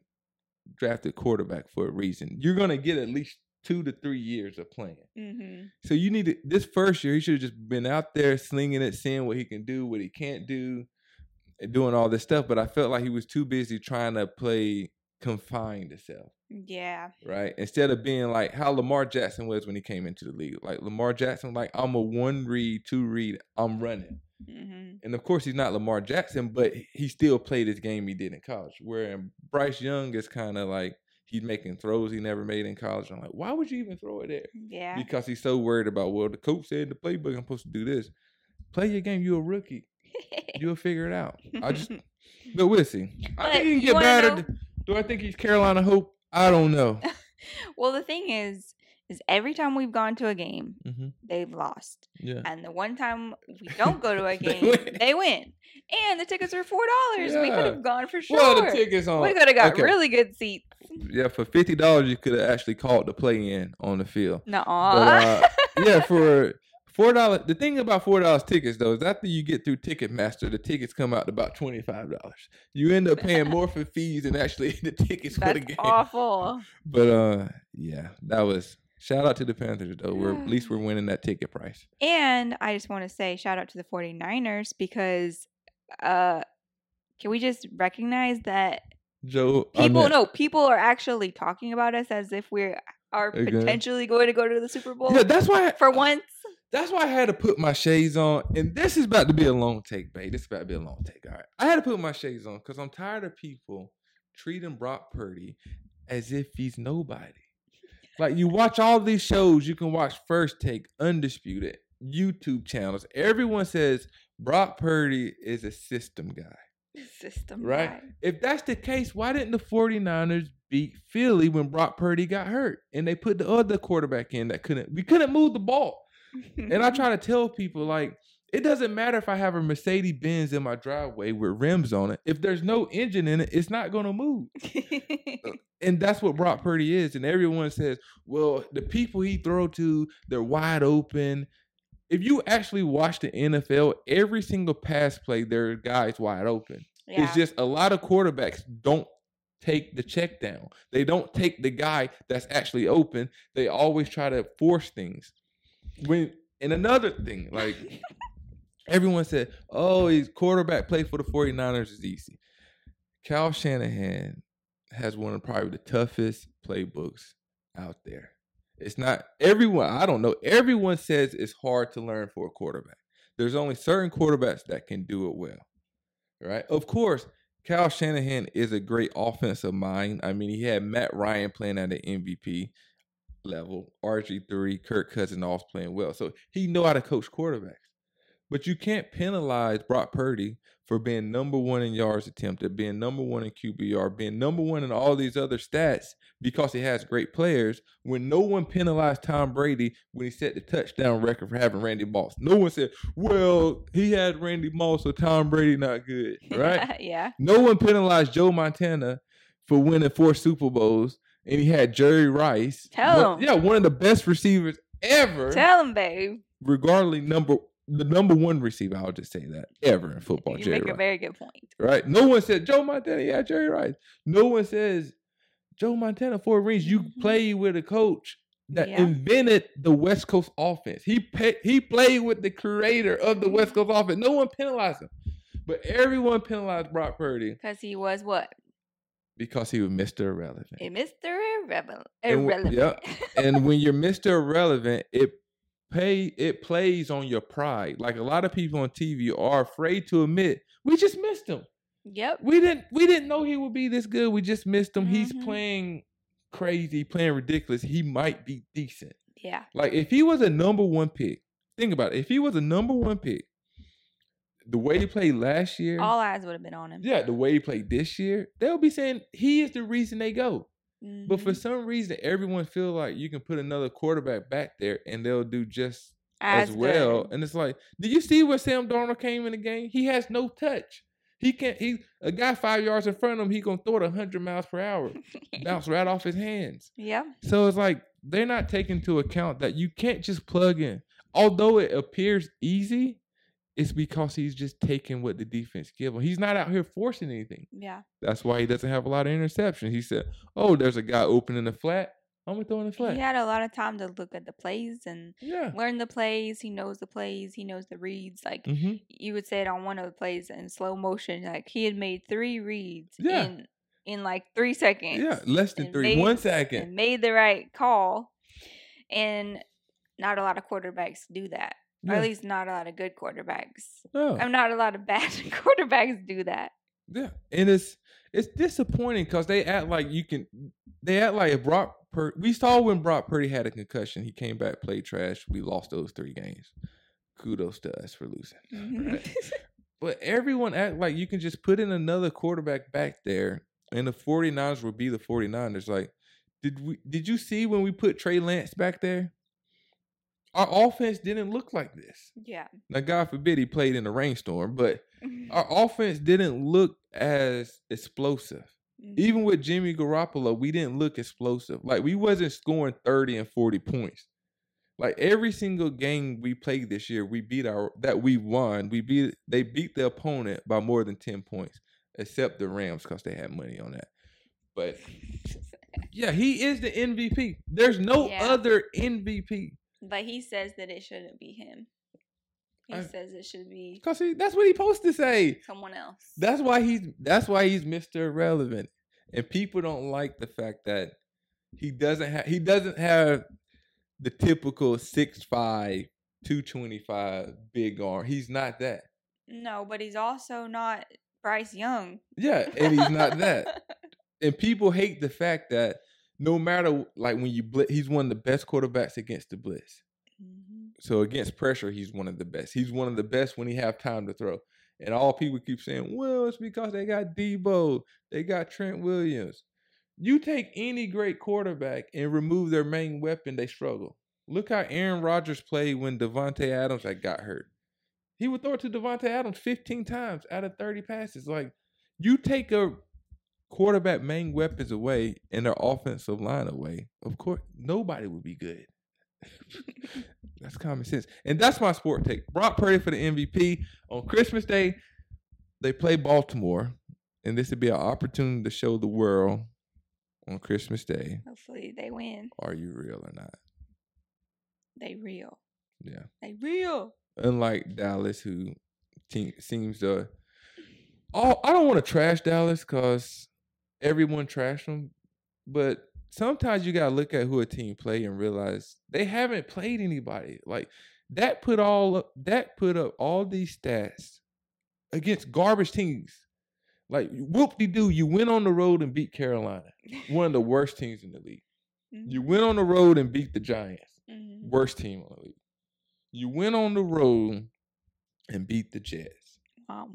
drafted quarterback, for a reason. You're going to get at least 2 to 3 years of playing. So you need to, this first year, he should have just been out there slinging it, seeing what he can do, what he can't do, and doing all this stuff. But I felt like he was too busy trying to play confined itself. Yeah. Right? Instead of being like how Lamar Jackson was when he came into the league. Like, Lamar Jackson, like, I'm a 1-read, 2-read, I'm running. And of course, he's not Lamar Jackson, but he still played his game he did in college. Where Bryce Young is kind of like, he's making throws he never made in college. I'm like, why would you even throw it there? Yeah. Because he's so worried about, well, the coach said in the playbook I'm supposed to do this. Play your game. You're a rookie. You'll figure it out. But we'll see. But I think he can get better. Do I think he's Carolina Hope? I don't know. Well, the thing is every time we've gone to a game, they've lost. Yeah. And the one time we don't go to a game, they win. And the tickets are $4. Yeah. We could have gone for sure. Well, the tickets on. We could have got really good seats. Yeah, for $50, you could have actually called the play-in on the field. Yeah, for $4. The thing about $4 tickets, though, is after you get through Ticketmaster, the tickets come out to about $25. You end up paying more for fees than actually the tickets for the game. That's awful. But, yeah, that was... Shout out to the Panthers, though. At least we're winning that ticket price. And I just want to say shout out to the 49ers because can we just recognize that people are actually talking about us as if we are potentially going to go to the Super Bowl. Yeah, that's why. For once. That's why I had to put my shades on. And this is about to be a long take, babe. This is about to be a long take. All right. I had to put my shades on because I'm tired of people treating Brock Purdy as if he's nobody. Like, you watch all these shows, you can watch First Take, Undisputed, YouTube channels. Everyone says Brock Purdy is a system guy. Right? If that's the case, why didn't the 49ers beat Philly when Brock Purdy got hurt? And they put the other quarterback in we couldn't move the ball. And I try to tell people, like, it doesn't matter if I have a Mercedes Benz in my driveway with rims on it. If there's no engine in it, it's not going to move. And that's what Brock Purdy is. And everyone says, well, the people he throw to, they're wide open. If you actually watch the NFL, every single pass play, there are guys wide open. Yeah. It's just a lot of quarterbacks don't take the check down. They don't take the guy that's actually open. They always try to force things. And another thing, like... Everyone said, oh, his quarterback play for the 49ers is easy. Kyle Shanahan has one of probably the toughest playbooks out there. It's not everyone. I don't know. Everyone says it's hard to learn for a quarterback. There's only certain quarterbacks that can do it well, right? Of course, Kyle Shanahan is a great offensive mind. I mean, he had Matt Ryan playing at an MVP level, RG3, Kirk Cousins all playing well. So he know how to coach quarterbacks. But you can't penalize Brock Purdy for being number one in yards attempted, being number one in QBR, being number one in all these other stats because he has great players when no one penalized Tom Brady when he set the touchdown record for having Randy Moss. No one said, well, he had Randy Moss, so Tom Brady not good, right? Yeah. No one penalized Joe Montana for winning 4 Super Bowls, and he had Jerry Rice. One of the best receivers ever. Tell him, babe. Regardless, the number one receiver, I'll just say that, ever in football, Jerry Rice. You make a very good point. Right? No one said, Joe Montana, yeah, Jerry Rice. No one says Joe Montana, 4 rings. You played with a coach that invented the West Coast offense. He played with the creator of the West Coast offense. No one penalized him, but everyone penalized Brock Purdy because he was what? Because he was Mr. Irrelevant. Hey, Mr. Irrelevant. And when you're Mr. Irrelevant, it plays on your pride. Like a lot of people on TV are afraid to admit, we just missed him. Yep. We didn't know he would be this good. We just missed him. Mm-hmm. He's playing crazy, playing ridiculous. He might be decent. Yeah. Like if he was a number one pick, think about it. If he was a number one pick, the way he played last year, all eyes would have been on him. Yeah, the way he played this year, they'll be saying he is the reason they go. Mm-hmm. But for some reason, everyone feels like you can put another quarterback back there and they'll do just as well. Good. And it's like, did you see where Sam Darnold came in the game? He has no touch. He can't. He's a guy 5 yards in front of him. He gonna throw it 100 miles per hour, bounce right off his hands. Yeah. So it's like they're not taking into account that you can't just plug in. Although it appears easy, it's because he's just taking what the defense gives him. He's not out here forcing anything. Yeah. That's why he doesn't have a lot of interceptions. He said, "Oh, there's a guy open in the flat. I'm gonna throw in the flat." He had a lot of time to look at the plays and learn the plays. He knows the plays. He knows the reads. Like you would say it on one of the plays in slow motion. Like he had made 3 reads in like 3 seconds. Yeah, less than 1 second. And made the right call. And not a lot of quarterbacks do that. Yeah. Or at least not a lot of good quarterbacks. No. I'm not a lot of bad quarterbacks do that. Yeah, and it's disappointing because they act like you can. They act like if Brock Purdy. We saw when Brock Purdy had a concussion, he came back, played trash. We lost those 3 games. Kudos to us for losing. Mm-hmm. Right? But everyone act like you can just put in another quarterback back there, and the 49ers will be the 49ers. Like, did you see when we put Trey Lance back there? Our offense didn't look like this. Yeah. Now, God forbid he played in a rainstorm, but our offense didn't look as explosive. Mm-hmm. Even with Jimmy Garoppolo, we didn't look explosive. Like, we wasn't scoring 30 and 40 points. Like, every single game we played this year, they beat the opponent by more than 10 points, except the Rams because they had money on that. But, yeah, he is the MVP. There's no other MVP. But he says that it shouldn't be him. He says it should be because that's what he's supposed to say. Someone else. That's why he's Mr. Irrelevant, and people don't like the fact that he doesn't have the typical 6'5", 225 big arm. He's not that. No, but he's also not Bryce Young. Yeah, and he's not that. And people hate the fact that. No matter, like, when you blitz, he's one of the best quarterbacks against the blitz. Mm-hmm. So against pressure, he's one of the best. He's one of the best when he have time to throw. And all people keep saying, well, it's because they got Debo. They got Trent Williams. You take any great quarterback and remove their main weapon, they struggle. Look how Aaron Rodgers played when Devontae Adams got hurt. He would throw it to Devontae Adams 15 times out of 30 passes. Like, you take a quarterback main weapons away and their offensive line away, of course, nobody would be good. That's common sense. And that's my sport take. Brock Purdy for the MVP. On Christmas Day, they play Baltimore, and this would be an opportunity to show the world on Christmas Day. Hopefully they win. Are you real or not? They real. Yeah. They real. Unlike Dallas, who seems to... Oh, I don't want to trash Dallas because... everyone trashed them, but sometimes you got to look at who a team play and realize they haven't played anybody. Like that put up all these stats against garbage teams. Like whoop-de-doo, you went on the road and beat Carolina, one of the worst teams in the league. Mm-hmm. You went on the road and beat the Giants, mm-hmm. worst team in the league. You went on the road and beat the Jets. Wow.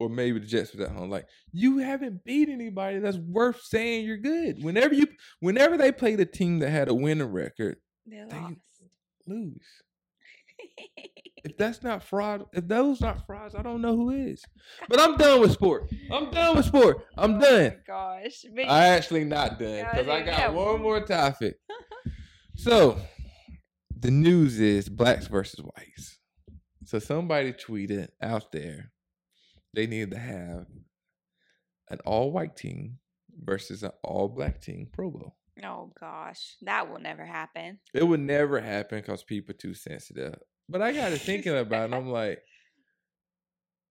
Or maybe the Jets was at home. Like you haven't beat anybody that's worth saying you're good. Whenever they played a team that had a winning record, they lose. If that's not fraud, if those not frauds, I don't know who is. But I'm done with sport. I'm done. Oh my gosh, but I actually not done because I got one more topic. So the news is blacks versus whites. So somebody tweeted out there they needed to have an all-white team versus an all-black team Pro Bowl. Oh, gosh. That will never happen. It would never happen because people are too sensitive. But I got to thinking about it. I'm like,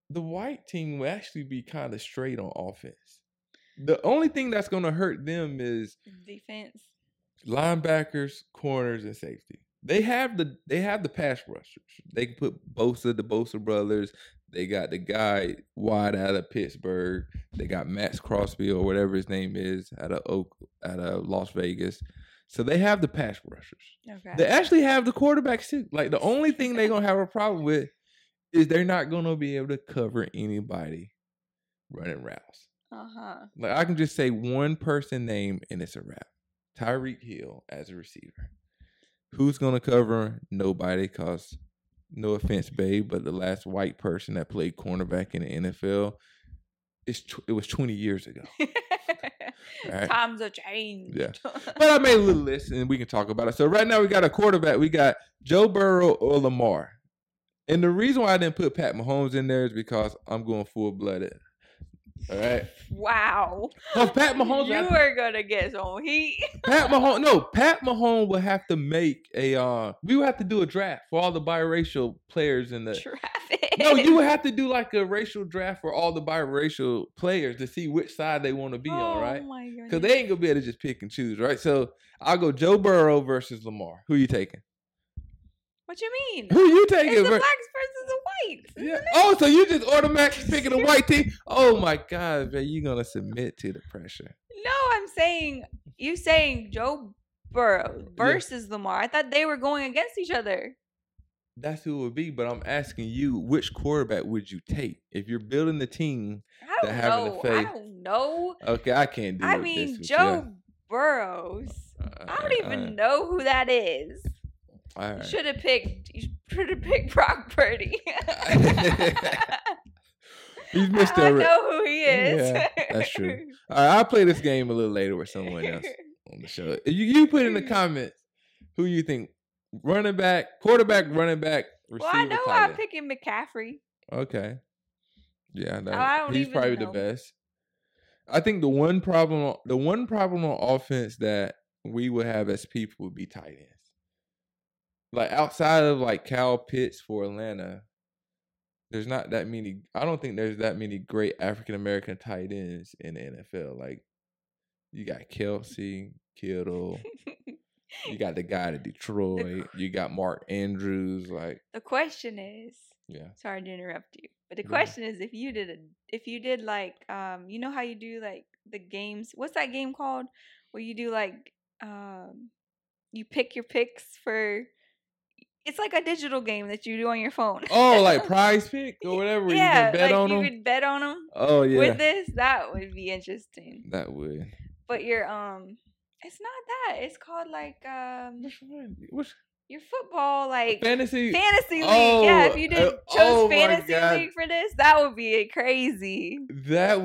the white team will actually be kind of straight on offense. The only thing that's going to hurt them is defense, linebackers, corners, and safety. They have the pass rushers. They can put Bosa, the Bosa brothers. They got the guy wide out of Pittsburgh. They got Max Crosby or whatever his name is out of Las Vegas. So they have the pass rushers. Okay. They actually have the quarterbacks too. Like the only thing they're gonna have a problem with is they're not gonna be able to cover anybody running routes. Like I can just say one person name and it's a wrap. Tyreek Hill as a receiver. Who's gonna cover him? Nobody, cause no offense, babe, but the last white person that played cornerback in the NFL, it was 20 years ago. Right? Times have changed. Yeah, but I made a little list and we can talk about it. So right now we got a quarterback. We got Joe Burrow or Lamar. And the reason why I didn't put Pat Mahomes in there is because I'm going full-blooded. All right. Wow. Pat Mahomes, you are gonna get some heat. Pat Mahomes will have to make a. We would have to do a draft for all the biracial players in the. Traffic. No, you would have to do like a racial draft for all the biracial players to see which side they want to be on, right? Oh my goodness. Because they ain't gonna be able to just pick and choose, right? So I'll go Joe Burrow versus Lamar. Who you taking? What you mean? Who you taking? It's the blacks versus the whites. Yeah. Oh, so you just automatically picking the white team? Oh my God, man, you gonna submit to the pressure? No, I'm saying you saying Joe Burrow versus Lamar. I thought they were going against each other. That's who it would be, but I'm asking you, which quarterback would you take if you're building the team? I don't know. I don't know. Okay, I can't do it. I mean, Joe Burrow. I don't even know who that is. Right. You should have picked Brock Purdy. He's Mr. I know who he is. Yeah, that's true. All right, I'll play this game a little later with someone else on the show. You put in the comments who you think running back, quarterback, running back, receiver. Well, I know I'm picking McCaffrey. Okay. Yeah, he's probably the best. I think the one problem on offense that we would have as people would be tight ends. Like outside of like Kyle Pitts for Atlanta, there's not that many. I don't think there's that many great African American tight ends in the NFL. Like you got Kelsey, Kittle, you got the guy to Detroit, you got Mark Andrews. Like the question is, sorry to interrupt you, but the question is if you did like you know how you do like the games. What's that game called where you do like you pick your picks for. It's like a digital game that you do on your phone. Oh, like Prize Pick or whatever. Yeah, you can bet on them. You could bet on them. Oh yeah. With this, that would be interesting. That would. But your it's not that. It's called like which one? Which your football like fantasy league. Oh, yeah, if you did chose fantasy league for this, that would be crazy. That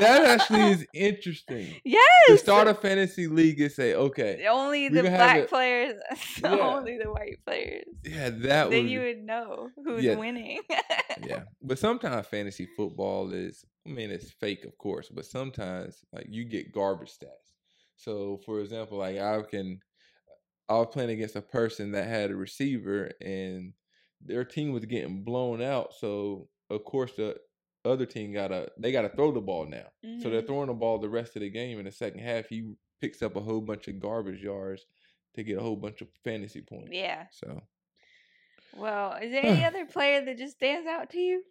actually is interesting. Yes. To start a fantasy league and say, okay, only the black players, only the white players. Yeah, that. Then you would know who's winning. Yeah, but sometimes fantasy football is. I mean, it's fake, of course, but sometimes like you get garbage stats. So, for example, like I was playing against a person that had a receiver and their team was getting blown out. So, of course, the other team got to throw the ball now. Mm-hmm. So, they're throwing the ball the rest of the game. In the second half, he picks up a whole bunch of garbage yards to get a whole bunch of fantasy points. Yeah. So. Well, is there any other player that just stands out to you?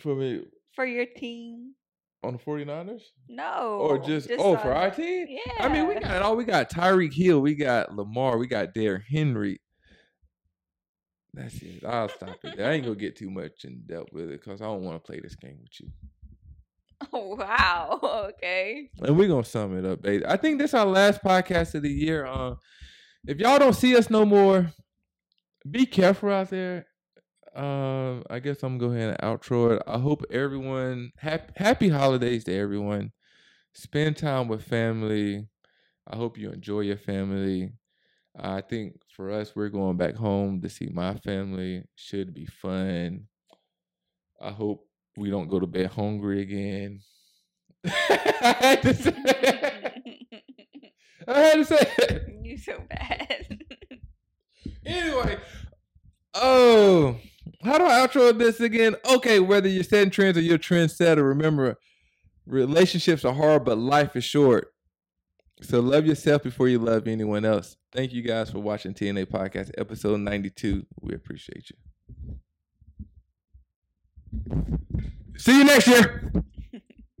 For me? For your team? On the 49ers? No. Or just for our team? Yeah. I mean, we got Tyreek Hill, we got Lamar, we got Derrick Henry. That's it. I'll stop it. I ain't gonna get too much in depth with it because I don't want to play this game with you. Oh wow. Okay. And we're gonna sum it up, baby. I think this is our last podcast of the year. If y'all don't see us no more, be careful out there. I guess I'm going to go ahead and outro it. I hope everyone happy holidays to everyone. Spend time with family. I hope you enjoy your family. I think for us, we're going back home to see my family. Should be fun. I hope we don't go to bed hungry again. I had to say it. You so bad. Anyway, oh, how do I outro this again? Okay, whether you're setting trends or you're a trendsetter, remember, relationships are hard, but life is short. So love yourself before you love anyone else. Thank you guys for watching TNA Podcast, episode 92. We appreciate you. See you next year.